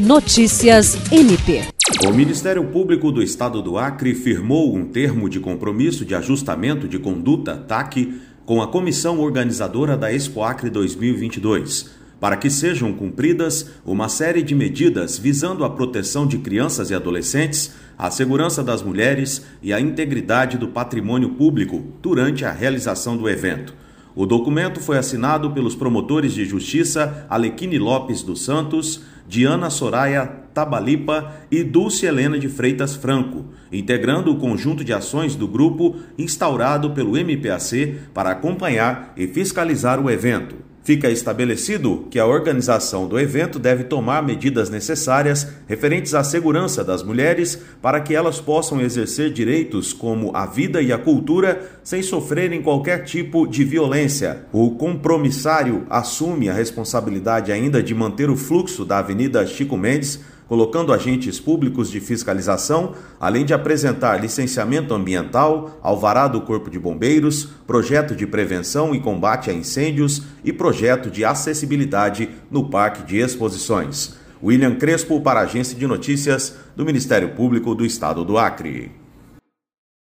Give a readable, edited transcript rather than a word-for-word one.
Notícias MP. O Ministério Público do Estado do Acre firmou um termo de compromisso de ajustamento de conduta, TAC, com a comissão organizadora da Escoacre 2022, para que sejam cumpridas uma série de medidas visando a proteção de crianças e adolescentes, a segurança das mulheres e a integridade do patrimônio público durante a realização do evento. O documento foi assinado pelos promotores de justiça Alequine Lopes dos Santos, Diana Soraya Tabalipa e Dulce Helena de Freitas Franco, integrando o conjunto de ações do grupo instaurado pelo MPAC para acompanhar e fiscalizar o evento. Fica estabelecido que a organização do evento deve tomar medidas necessárias referentes à segurança das mulheres para que elas possam exercer direitos como a vida e a cultura sem sofrerem qualquer tipo de violência. O compromissário assume a responsabilidade ainda de manter o fluxo da Avenida Chico Mendes, colocando agentes públicos de fiscalização, além de apresentar licenciamento ambiental, alvará do Corpo de Bombeiros, projeto de prevenção e combate a incêndios e projeto de acessibilidade no Parque de Exposições. William Crespo para a Agência de Notícias do Ministério Público do Estado do Acre.